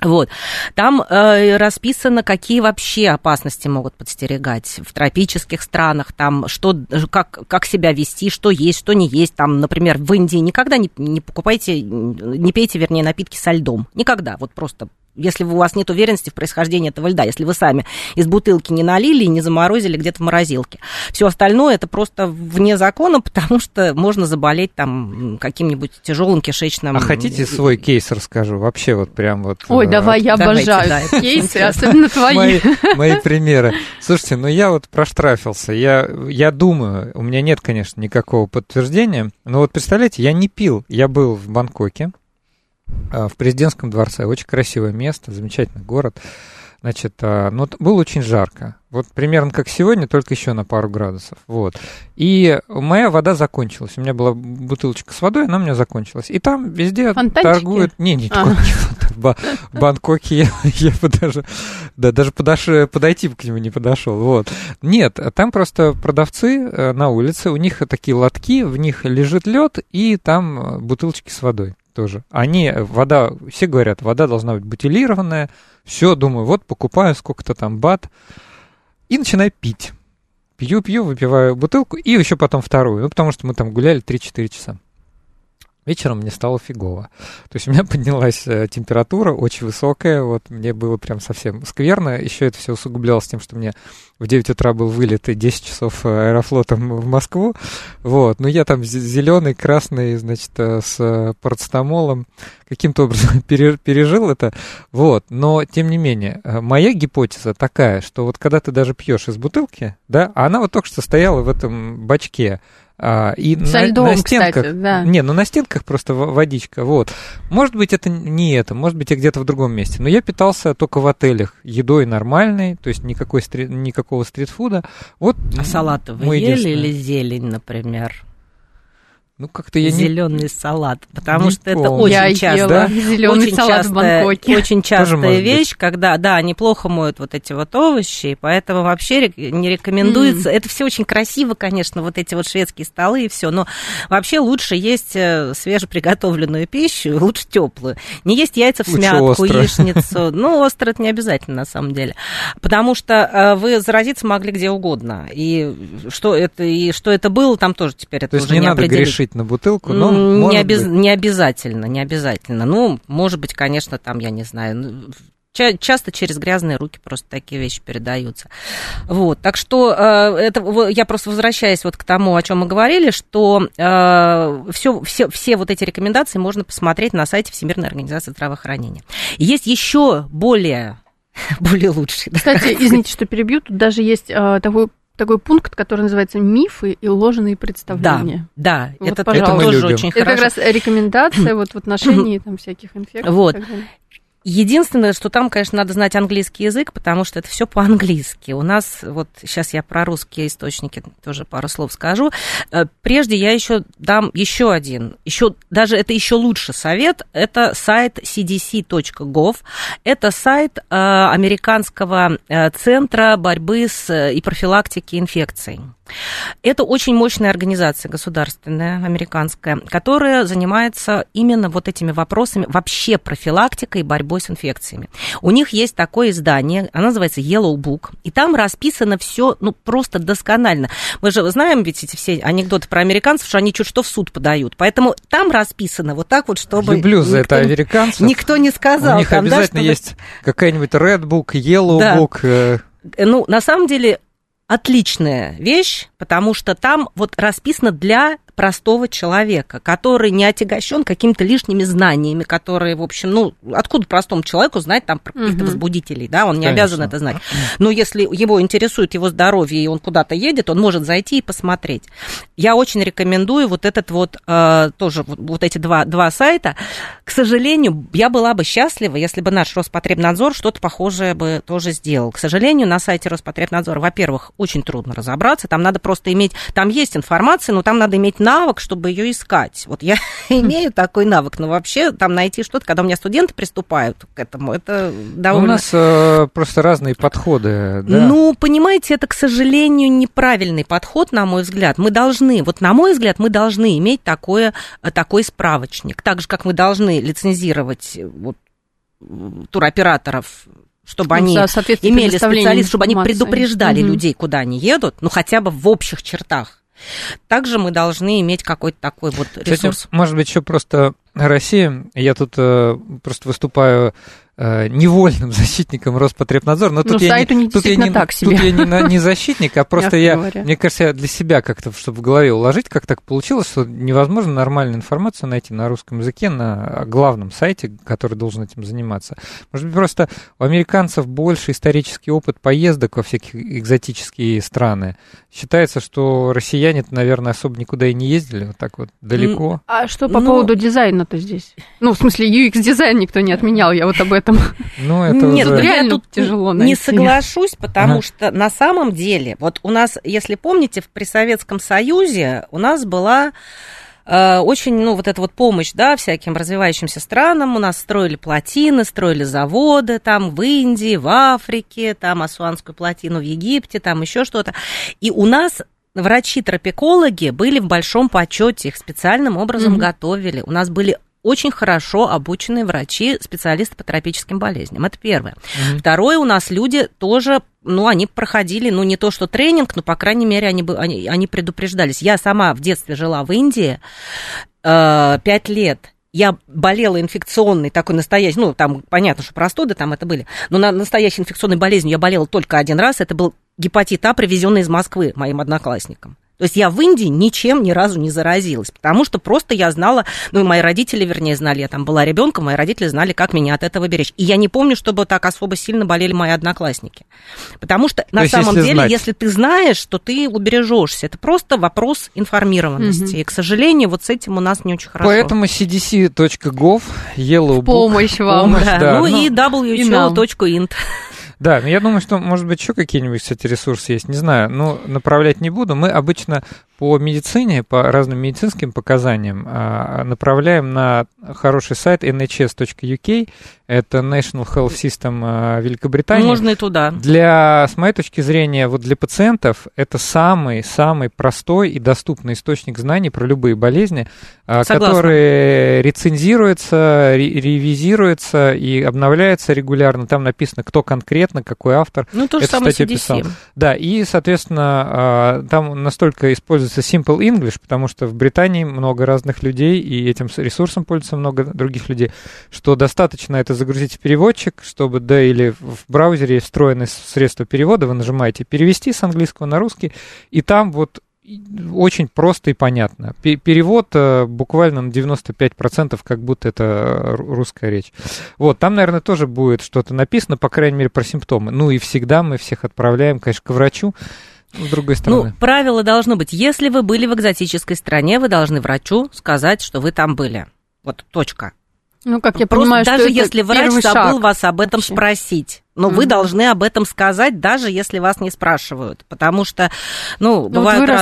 Вот. Там расписано, какие вообще опасности могут подстерегать в тропических странах, там, что, как себя вести, что есть, что не есть. Там, например, в Индии никогда не пейте напитки со льдом. Никогда. Вот просто, если у вас нет уверенности в происхождении этого льда, если вы сами из бутылки не налили и не заморозили где-то в морозилке. Все остальное это просто вне закона, потому что можно заболеть там каким-нибудь тяжелым кишечным... А хотите свой кейс расскажу? Вообще вот прям вот... Ой, давай, я обожаю кейсы, особенно твои. Мои примеры. Слушайте, я вот проштрафился. Я думаю, у меня нет, конечно, никакого подтверждения, но вот представляете, я не пил. Я был в Бангкоке, в президентском дворце. Очень красивое место, замечательный город. Значит, но было очень жарко. Вот примерно как сегодня, только еще на пару градусов. Вот. И моя вода закончилась. У меня была бутылочка с водой, она у меня закончилась. И там везде торгуют... Не в Бангкоке я даже подойти к нему не подошел. Вот. Нет, там просто продавцы на улице, у них такие лотки, в них лежит лед, и там бутылочки с водой. Тоже. Все говорят, вода должна быть бутилированная. Все, думаю, вот покупаю сколько-то там бат и начинаю пить. Пью, выпиваю бутылку и еще потом вторую, потому что мы там гуляли 3-4 часа. Вечером мне стало фигово. То есть у меня поднялась температура очень высокая, вот мне было прям совсем скверно. Еще это все усугублялось тем, что мне в 9 утра был вылет и 10 часов аэрофлотом в Москву. Вот. Но я там зеленый, красный, значит, с парацетамолом каким-то образом пережил это. Вот. Но, тем не менее, моя гипотеза такая, что вот когда ты даже пьешь из бутылки, да, она вот только что стояла в этом бачке, и со льдом, на стенках, кстати, да. На стенках просто водичка, вот. Может быть, это не это, может быть, я где-то в другом месте. Но я питался только в отелях едой нормальной, то есть никакого стритфуда. Вот. А салаты вы ели или зелень, например? Ну, как-то я зеленый салат, потому что это очень часто, очень частая вещь, когда, да, они плохо моют вот эти вот овощи, поэтому вообще не рекомендуется. Это все очень красиво, конечно, вот эти вот шведские столы и все, но вообще лучше есть свежеприготовленную пищу, лучше теплую. Не есть яйца в смятку, яичницу, ну, остро это не обязательно на самом деле, потому что вы заразиться могли где угодно, и что это было, там тоже теперь это уже не определить. На бутылку, но не обязательно. Ну, может быть, конечно, там, я не знаю, часто через грязные руки просто такие вещи передаются. Вот, так что это, я просто возвращаюсь вот к тому, о чем мы говорили, что все вот эти рекомендации можно посмотреть на сайте Всемирной организации здравоохранения. Есть еще более лучшие. Кстати, извините, что перебью, тут даже есть такой пункт, который называется «Мифы и ложные представления». Да, вот, это тоже очень хорошо. Это как раз рекомендация вот в отношении там, всяких инфекций. Вот. Единственное, что там, конечно, надо знать английский язык, потому что это все по-английски. У нас, вот сейчас я про русские источники тоже пару слов скажу. Прежде я еще дам еще один, даже это еще лучше совет, это сайт CDC.gov, это сайт американского центра борьбы и профилактики инфекций. Это очень мощная организация государственная, американская, которая занимается именно вот этими вопросами, вообще профилактикой и борьбой с инфекциями. У них есть такое издание, оно называется Yellow Book, и там расписано все, ну, просто досконально. Мы же знаем ведь эти все анекдоты про американцев, что они чуть что в суд подают, поэтому там расписано вот так вот, чтобы... Люблю за это американцев. Никто не сказал. У них там, обязательно есть какая-нибудь Red Book, Yellow Book. Ну, на самом деле... Отличная вещь, потому что там вот расписано для простого человека, который не отягощен какими-то лишними знаниями, которые, в общем, ну, откуда простому человеку знать там про каких-то возбудителей, да, он не обязан это знать. Но если его интересует его здоровье, и он куда-то едет, он может зайти и посмотреть. Я очень рекомендую вот этот вот, тоже вот эти два сайта. К сожалению, я была бы счастлива, если бы наш Роспотребнадзор что-то похожее бы тоже сделал. К сожалению, на сайте Роспотребнадзора, во-первых, очень трудно разобраться, там надо просто иметь, там есть информация, но там надо иметь навык, чтобы ее искать. Вот я имею такой навык, но вообще там найти что-то, когда у меня студенты приступают к этому, это довольно... У нас просто разные подходы, да? Ну, понимаете, это, к сожалению, неправильный подход, на мой взгляд. Мы должны, вот на мой взгляд, мы должны иметь такой справочник. Так же, как мы должны лицензировать вот, туроператоров, чтобы они имели специалистов, чтобы они предупреждали людей, куда они едут, ну, хотя бы в общих чертах. Также мы должны иметь какой-то такой вот ресурс. Кстати, может быть, еще просто Россия. Я тут просто выступаю невольным защитником Роспотребнадзора, но тут я не защитник, а просто мне кажется, я для себя как-то, чтобы в голове уложить, как так получилось, что невозможно нормальную информацию найти на русском языке на главном сайте, который должен этим заниматься. Может быть, просто у американцев больше исторический опыт поездок во всякие экзотические страны. Считается, что россияне-то, наверное, особо никуда и не ездили, вот так вот далеко. А что по поводу дизайна-то здесь? Ну, в смысле, UX-дизайн никто не отменял, я вот об этом. Ну, это нет, уже... реально я тут тяжело найти. Не соглашусь, потому что на самом деле, вот у нас, если помните, при Советском Союзе у нас была очень, ну, вот эта вот помощь, да, всяким развивающимся странам. У нас строили плотины, строили заводы там в Индии, в Африке, там Асуанскую плотину в Египте, там еще что-то. И у нас... Врачи-тропикологи были в большом почете, их специальным образом готовили. У нас были очень хорошо обученные врачи, специалисты по тропическим болезням. Это первое. Второе, у нас люди тоже, ну, они проходили, ну, не то что тренинг, но, по крайней мере, они предупреждались. Я сама в детстве жила в Индии 5 лет. Я болела инфекционной, такой настоящей, ну, там, понятно, что простуды там это были, но на настоящей инфекционной болезнью я болела только один раз, это был гепатит А, привезенный из Москвы моим одноклассникам. То есть я в Индии ничем ни разу не заразилась, потому что просто я знала, ну, мои родители, вернее, знали, я там была ребенком, мои родители знали, как меня от этого беречь. И я не помню, чтобы так особо сильно болели мои одноклассники. Потому что на самом деле, если ты знаешь, то ты убережешься. Это просто вопрос информированности. И, к сожалению, вот с этим у нас не очень хорошо. Поэтому cdc.gov, Yellow Book. Помощь вам. Ну и who.int. Да, но я думаю, что, может быть, еще какие-нибудь, кстати, ресурсы есть, не знаю, но направлять не буду. Мы обычно по медицине, по разным медицинским показаниям направляем на хороший сайт nhs.uk, это National Health System Великобритании. Можно и туда. Для, с моей точки зрения, вот для пациентов это самый-самый простой и доступный источник знаний про любые болезни, которые рецензируются, ревизируются и обновляются регулярно. Там написано, кто конкретно, какой автор. Ну, то же самое CDC. Писал. Да, и, соответственно, там настолько используется Simple English, потому что в Британии много разных людей, и этим ресурсом пользуется много других людей, что достаточно это загрузить в переводчик, чтобы, да, или в браузере встроены средства перевода, вы нажимаете «Перевести с английского на русский», и там вот очень просто и понятно. Перевод буквально на 95%, как будто это русская речь. Вот, там, наверное, тоже будет что-то написано, по крайней мере, про симптомы. Ну и всегда мы всех отправляем, конечно, к врачу. С другой стороны. Ну, правило должно быть. Если вы были в экзотической стране, вы должны врачу сказать, что вы там были. Вот, точка. Ну, как я понимаю, что даже если врач забыл вас об этом спросить. Но вы должны об этом сказать, даже если вас не спрашивают, потому что, ну, бывают разные нюансы. Вот вы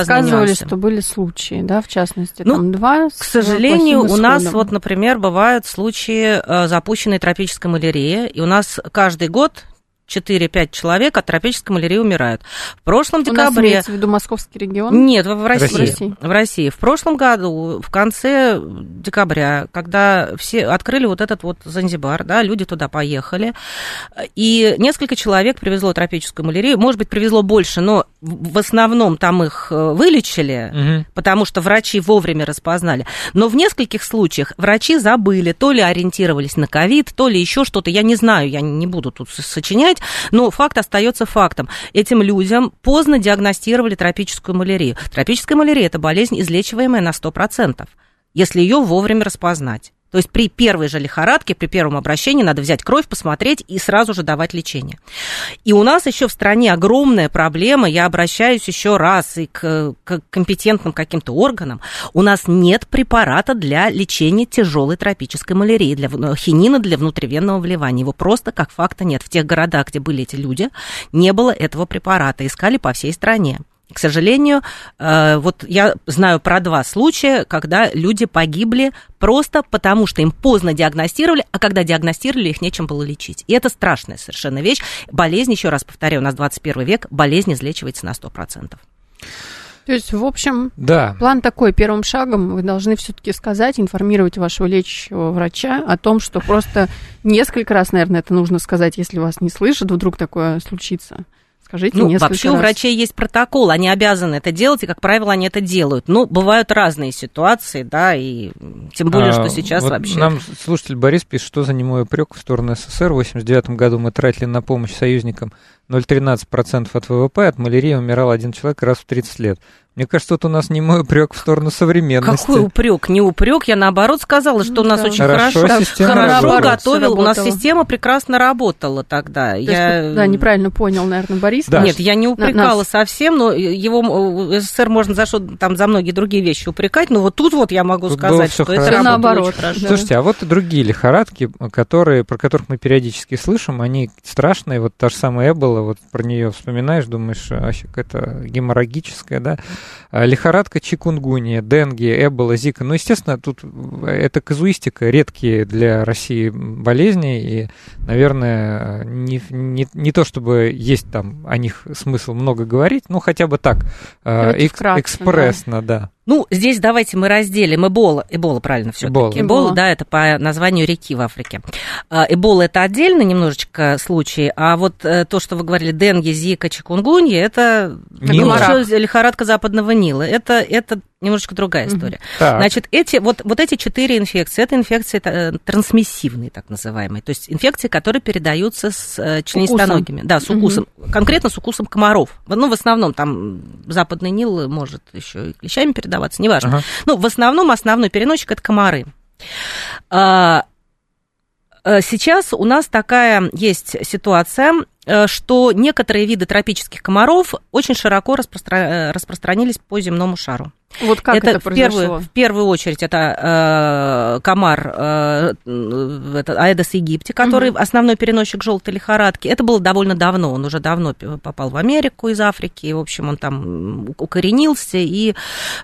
рассказывали, что были случаи, да, в частности, ну, там два. К сожалению, у нас, вот, например, бывают случаи запущенной тропической малярии, и у нас каждый год 4-5 человек от тропической малярии умирают. В прошлом декабре... У нас имеется в виду московский регион? Нет, в России. В России. В прошлом году, в конце декабря, когда все открыли вот этот вот Занзибар, да, люди туда поехали, и несколько человек привезло тропическую малярию. Может быть, привезло больше, но в основном там их вылечили, потому что врачи вовремя распознали. Но в нескольких случаях врачи забыли, то ли ориентировались на ковид, то ли еще что-то. Я не знаю, я не буду тут сочинять, но факт остается фактом. Этим людям поздно диагностировали тропическую малярию. Тропическая малярия – это болезнь, излечиваемая на 100%, если ее вовремя распознать. То есть при первой же лихорадке, при первом обращении надо взять кровь, посмотреть и сразу же давать лечение. И у нас еще в стране огромная проблема, я обращаюсь еще раз и к компетентным каким-то органам, у нас нет препарата для лечения тяжелой тропической малярии, для хинина для внутривенного вливания. Его просто как факта нет. В тех городах, где были эти люди, не было этого препарата, искали по всей стране. К сожалению, вот я знаю про два случая, когда люди погибли просто потому, что им поздно диагностировали, а когда диагностировали, их нечем было лечить. И это страшная совершенно вещь. Болезнь, еще раз повторяю, у нас 21 век, болезнь излечивается на 100%. То есть, в общем, да. План такой. Первым шагом вы должны все-таки сказать, информировать вашего лечащего врача о том, что просто несколько раз, наверное, это нужно сказать, если вас не слышат, вдруг такое случится. Скажите, ну, вообще раз. У врачей есть протокол, они обязаны это делать, и, как правило, они это делают. Но бывают разные ситуации, да, и тем более, что сейчас вот вообще... Нам слушатель Борис пишет, что за немой упрек в сторону СССР. В 1989 году мы тратили на помощь союзникам 0,13% от ВВП, от малярии умирал один человек раз в 30 лет. Мне кажется, тут у нас немой упрек в сторону современности. Какой упрек? Не упрек. Я наоборот сказала, что у нас очень хорошо готовил. У нас система прекрасно работала тогда. Я... Да, неправильно понял, наверное, Борис. Да. Нет, я не упрекала совсем, но его СССР можно за что там за многие другие вещи упрекать. Но вот тут вот я могу сказать, что это наоборот. Слушайте, а вот и другие лихорадки, про которых мы периодически слышим, они страшные. Вот та же самая Эбола, вот про нее вспоминаешь, думаешь, вообще какая-то геморрагическая, да? Лихорадка, чикунгунья, денге, эбола, зика. Ну, естественно, тут это казуистика, редкие для России болезни, и, наверное, не то чтобы есть там о них смысл много говорить, но хотя бы так, вкратце, экспрессно, да. Ну, здесь давайте мы разделим Эбола, правильно, все-таки. Эбола, да, это по названию реки в Африке. Эбола – это отдельно немножечко случай, а вот то, что вы говорили, денге, зика, чикунгунья – это еще лихорадка Западного Нила. Это немножечко другая история. Значит, эти четыре инфекции – это инфекции трансмиссивные, так называемые, то есть инфекции, которые передаются с членистоногими. Да, с укусом. Конкретно с укусом комаров. Ну, в основном там Западный Нил может еще и клещами передавать, неважно. Ну, в основном основной переносчик – это комары. Сейчас у нас такая есть ситуация, что некоторые виды тропических комаров очень широко распространились по земному шару. Вот как это произошло? В первую очередь это комар Aedes aegypti, который основной переносчик желтой лихорадки. Это было довольно давно, он уже давно попал в Америку из Африки, и, в общем, он там укоренился и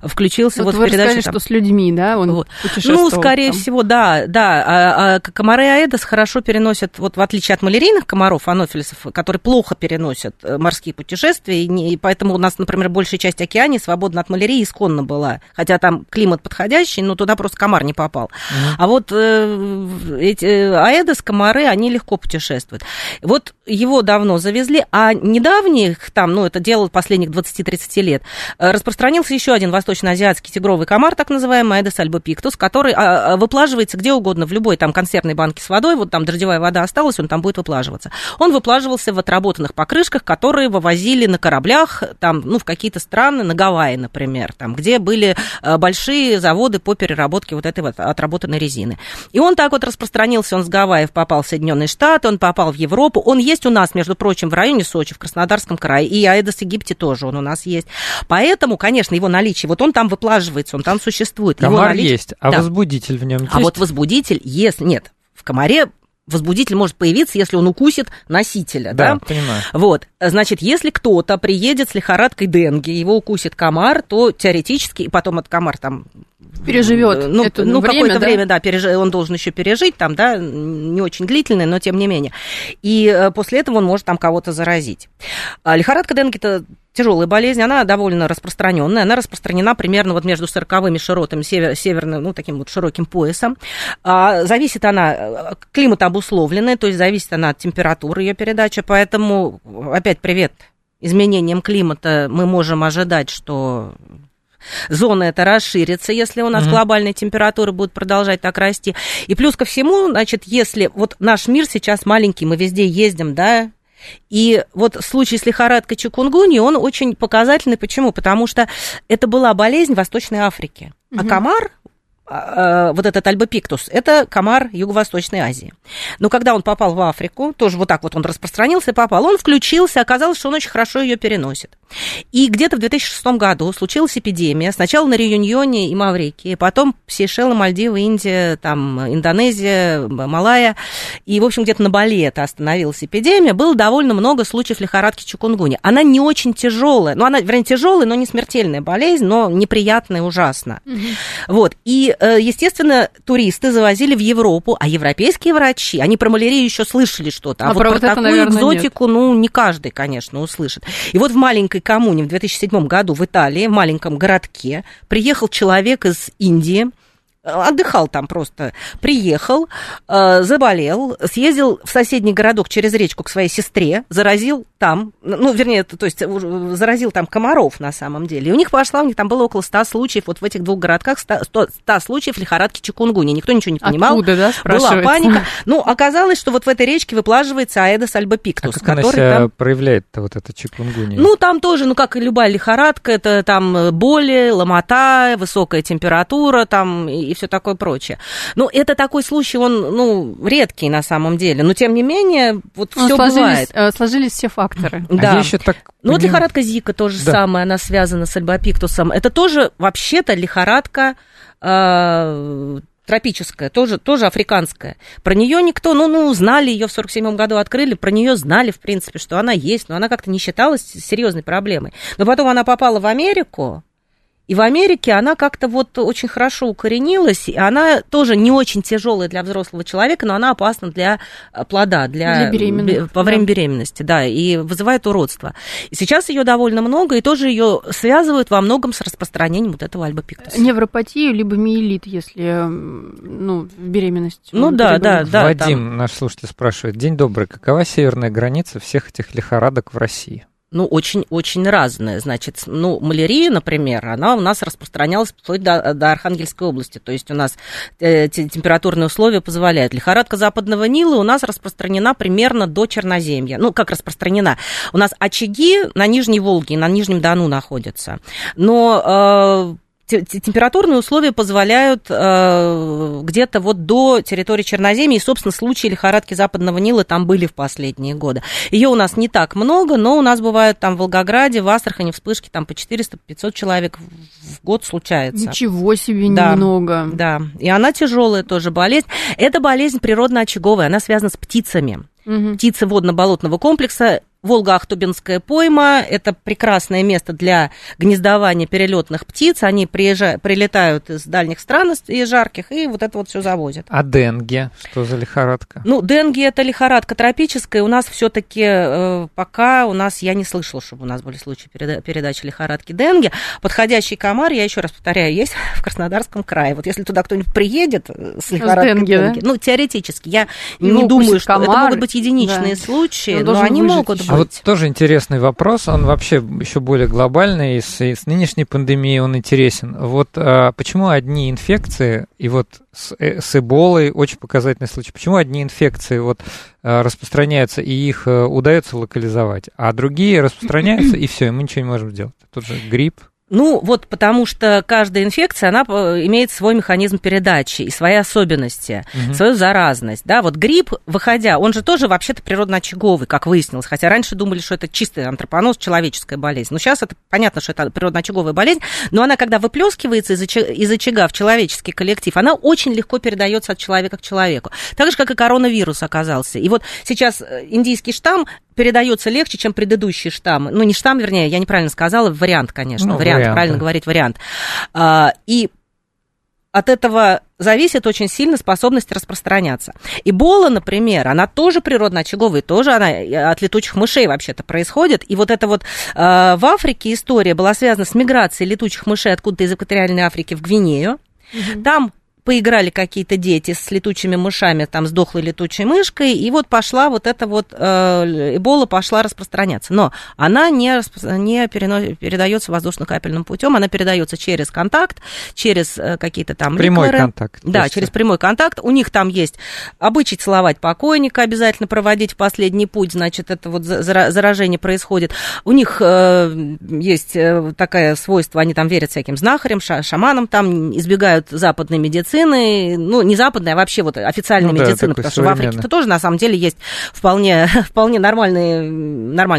включился вот в передачу. Вы рассказали, что с людьми, да, он вот путешествовал? Ну, скорее там. Всего, да. Комары Aedes хорошо переносят, вот в отличие от малярийных комаров, анофилисов, которые плохо переносят морские путешествия, и поэтому у нас, например, большая часть океании свободна от малярии исконно была, хотя там климат подходящий, но туда просто комар не попал. А вот эти Aedes, комары, они легко путешествуют. Вот его давно завезли, а недавних там, ну, это дело последних 20-30 лет, распространился еще один восточноазиатский тигровый комар, так называемый Aedes albopictus, который выплаживается где угодно, в любой там консервной банке с водой, вот там дождевая вода осталась, он там будет выплаживаться. Он выплаживался в отработанных покрышках, которые вывозили на кораблях, там, ну, в какие-то страны, на Гавайи, например, там, где были большие заводы по переработке вот этой вот отработанной резины. И он так вот распространился, он с Гавайев попал в Соединенные Штаты, он попал в Европу, он есть у нас, между прочим, в районе Сочи, в Краснодарском крае, и Aedes aegypti тоже он у нас есть. Поэтому, конечно, его наличие, вот он там выплаживается, он там существует. Комар есть, а да. Возбудитель в нем есть? А вот возбудитель есть, нет, в комаре... Возбудитель может появиться, если он укусит носителя. Да, понимаю. Вот. Значит, если кто-то приедет с лихорадкой денге, его укусит комар, то теоретически, и потом этот комар там... Переживет. Ну, какое-то время, да, он должен еще пережить, там, да, не очень длительное, но тем не менее. И после этого он может там кого-то заразить. Лихорадка денге – это тяжелая болезнь, она довольно распространенная, она распространена примерно вот между 40-ми широтами, северным, ну, таким вот широким поясом. Зависит она, климат обусловленный, то есть зависит она от температуры, ее передача, поэтому, опять привет, изменениям климата мы можем ожидать, что... Зона эта расширится, если у нас глобальные температуры будут продолжать так расти. И плюс ко всему, значит, если вот наш мир сейчас маленький, мы везде ездим, да, и вот случай с лихорадкой чикунгуньи, он очень показательный. Почему? Потому что это была болезнь Восточной Африки, а комар... вот этот альбопиктус, это комар Юго-Восточной Азии. Но когда он попал в Африку, тоже вот так вот он распространился, попал, он включился, оказалось, что он очень хорошо ее переносит. И где-то в 2006 году случилась эпидемия, сначала на Реюньоне и Маврикии, потом Сейшелы, Мальдивы, Индия, там, Индонезия, Малайя, и, в общем, где-то на Бали это остановилась эпидемия, было довольно много случаев лихорадки чикунгуньи. Она не очень тяжелая, ну, она, вернее, тяжелая, но не смертельная болезнь, но неприятная, ужасно. Вот, и естественно, туристы завозили в Европу, а европейские врачи, они про малярию еще слышали что-то, а вот про вот такую, наверное, экзотику, нет. Ну, не каждый, конечно, услышит. И вот в маленькой коммуне в 2007 году в Италии, в маленьком городке, приехал человек из Индии, отдыхал там просто, приехал, заболел, съездил в соседний городок через речку к своей сестре, заразил там, ну, вернее, то есть заразил там комаров на самом деле. И у них там было около 100 случаев, вот в этих двух городках 100 случаев лихорадки чикунгуньи. Никто ничего не понимал. Откуда, да, спрашивается? Была паника. Ну, оказалось, что вот в этой речке выплаживается Aedes albopictus. А как который она себя там... проявляет-то, вот эта чикунгунья? Ну, там тоже, ну, как и любая лихорадка, это там боли, ломота, высокая температура, там, и все такое прочее. Но это такой случай, он, ну, редкий на самом деле, но тем не менее, вот все бывает. Сложились все факторы. Да. А еще так... Ну, вот лихорадка Зика тоже самое, она связана с альбопиктусом. Это тоже, вообще-то, лихорадка тропическая, тоже африканская. Про нее никто, ну, знали ее в 47-м году, открыли, про нее знали, в принципе, что она есть, но она как-то не считалась серьезной проблемой. Но потом она попала в Америку, и в Америке она как-то вот очень хорошо укоренилась, и она тоже не очень тяжелая для взрослого человека, но она опасна для плода, для беременности, во время беременности, да, и вызывает уродство. И сейчас ее довольно много, и тоже ее связывают во многом с распространением вот этого альбопиктуса. Невропатию либо миелит, если, ну, беременность. Ну да. Вадим, наш слушатель, спрашивает: день добрый, какова северная граница всех этих лихорадок в России? Ну, очень-очень разные. Значит, ну, малярия, например, она у нас распространялась вплоть до Архангельской области. То есть у нас температурные условия позволяют. Лихорадка Западного Нила у нас распространена примерно до Черноземья. Ну, как распространена? У нас очаги на Нижней Волге и на Нижнем Дону находятся. Но... температурные условия позволяют где-то вот до территории Черноземья, и, собственно, случаи лихорадки Западного Нила там были в последние годы. Ее у нас не так много, но у нас бывают там в Волгограде, в Астрахани вспышки там по 400-500 человек в год случается. Ничего себе, немного. Да, и она тяжелая тоже болезнь. Эта болезнь природно-очаговая, она связана с птицами. Угу. Птицы водно-болотного комплекса. Волга-Ахтубинская пойма – это прекрасное место для гнездования перелетных птиц. Они прилетают из дальних стран, из жарких, и вот это вот все завозят. А денге? Что за лихорадка? Ну, денге – это лихорадка тропическая. У нас все-таки пока у нас, я не слышала, чтобы у нас были случаи передачи лихорадки денге. Подходящий комар, я еще раз повторяю, есть в Краснодарском крае. Вот если туда кто-нибудь приедет с лихорадкой денге, да? Ну, теоретически, я не думаю, что комар, это могут быть единичные случаи, но они могут быть. Вот тоже интересный вопрос, он вообще еще более глобальный, и с нынешней пандемией он интересен. Вот почему одни инфекции, и вот с эболой очень показательный случай, почему одни инфекции вот распространяются, и их удается локализовать, а другие распространяются, и все, и мы ничего не можем сделать. Тут же грипп. Ну, вот потому что каждая инфекция, она имеет свой механизм передачи и свои особенности, свою заразность. Да, вот грипп, выходя, он же тоже вообще-то природно-очаговый, как выяснилось. Хотя раньше думали, что это чистый антропоноз, человеческая болезнь. Но сейчас это понятно, что это природно-очаговая болезнь. Но она, когда выплескивается из очага в человеческий коллектив, она очень легко передается от человека к человеку. Так же, как и коронавирус оказался. И вот сейчас индийский штамм передается легче, чем предыдущие штаммы. Ну, не штамм, вернее, я неправильно сказала, вариант, конечно, ну, вариант, правильно говорить, вариант. И от этого зависит очень сильно способность распространяться. Эбола, например, она тоже природно-очаговая, тоже она от летучих мышей вообще-то происходит. И вот эта вот в Африке история была связана с миграцией летучих мышей откуда-то из экваториальной Африки в Гвинею. Угу. Там поиграли какие-то дети с летучими мышами, там, с дохлой летучей мышкой, и вот пошла вот эта вот эбола пошла распространяться. Но она не передается воздушно-капельным путем, она передается через контакт, через какие-то там прямой ликеры. Контакт. Да, есть. Через прямой контакт. У них там есть обычай целовать покойника, обязательно проводить в последний путь, значит, это вот заражение происходит. У них есть такое свойство, они там верят всяким знахарям, шаманам, там избегают западной медицины, ну, не западная, а вообще вот официальная медицина, потому что в Африке-то тоже, на самом деле, есть вполне нормальная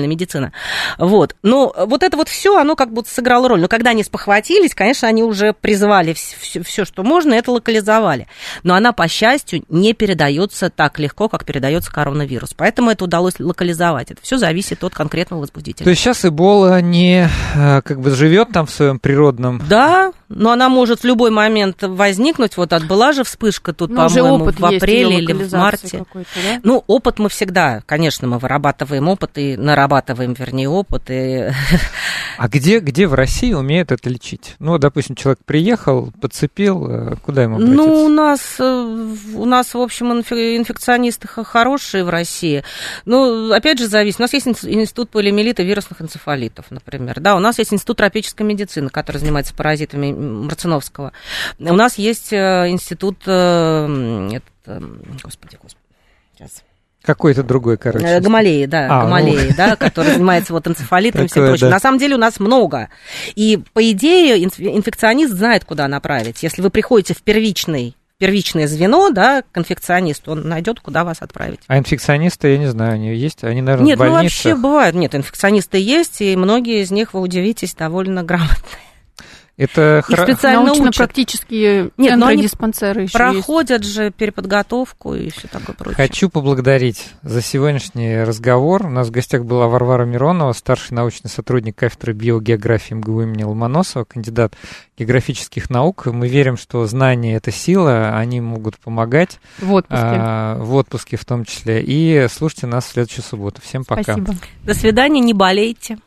медицина. Вот. Но вот это вот все, оно как будто сыграло роль. Но когда они спохватились, конечно, они уже призвали все, что можно, и это локализовали. Но она, по счастью, не передается так легко, как передается коронавирус. Поэтому это удалось локализовать. Это все зависит от конкретного возбудителя. То есть сейчас эбола не как бы живет там в своем природном... Да, но она может в любой момент возникнуть. Вот была же вспышка тут, ну, по-моему, в апреле или в марте. Да? Ну, опыт мы всегда, конечно, мы вырабатываем опыт и нарабатываем, вернее, опыт. И... А где в России умеют это лечить? Ну, допустим, человек приехал, подцепил, куда ему обратиться? Ну, у нас, в общем, инфекционисты хорошие в России. Ну, опять же, зависит. У нас есть институт полиомиелита, вирусных энцефалитов, например. Да, у нас есть институт тропической медицины, который занимается паразитами Марциновского. У нас есть институт... Господи. Сейчас. Какой-то другой, короче. Гамалеи, да, Гамалеи, да, который занимается вот энцефалитом и всем прочим. Да. На самом деле у нас много. И, по идее, инфекционист знает, куда направить. Если вы приходите в первичное звено, да, к инфекционисту, он найдет, куда вас отправить. А инфекционисты, я не знаю, они есть? Они, наверное, нет, в больницах? Нет, ну вообще бывают. Нет, инфекционисты есть, и многие из них, вы удивитесь, довольно грамотные. Это научно-практические центры и диспансеры еще проходят есть. Же переподготовку и все такое прочее. Хочу поблагодарить за сегодняшний разговор. У нас в гостях была Варвара Миронова, старший научный сотрудник кафедры биогеографии МГУ имени Ломоносова, кандидат географических наук. Мы верим, что знания — это сила, они могут помогать. В отпуске в том числе. И слушайте нас в следующую субботу. Всем пока. Спасибо. До свидания, не болейте.